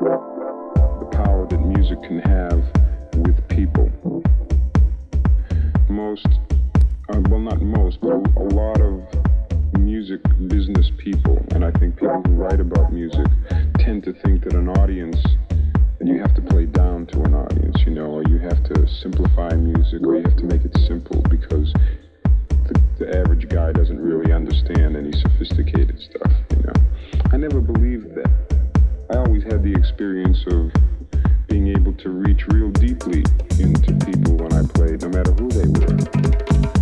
the power that music can have with people. A lot of music business people, and I think people who write about music tend to think that an audience, and you have to play down to an audience, you know, or you have to simplify music, or you have to make it simple because the average guy doesn't really understand any sophisticated stuff, you know. I never believed that. I always had the experience of being able to reach real deeply into people when I played, no matter who they were.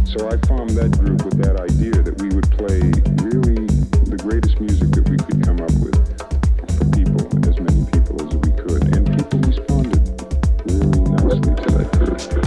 So I formed that group with that idea that we would play really the greatest music that we could come up with for people, as many people as we could. And people responded really nicely to that group.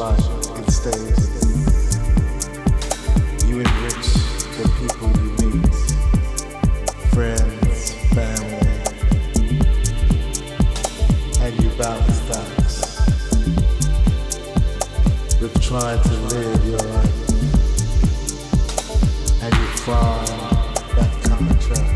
life, it stays with you. You enrich the people you meet, friends, family, and you balance that with trying to live your life, and you find that contract.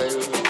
baby.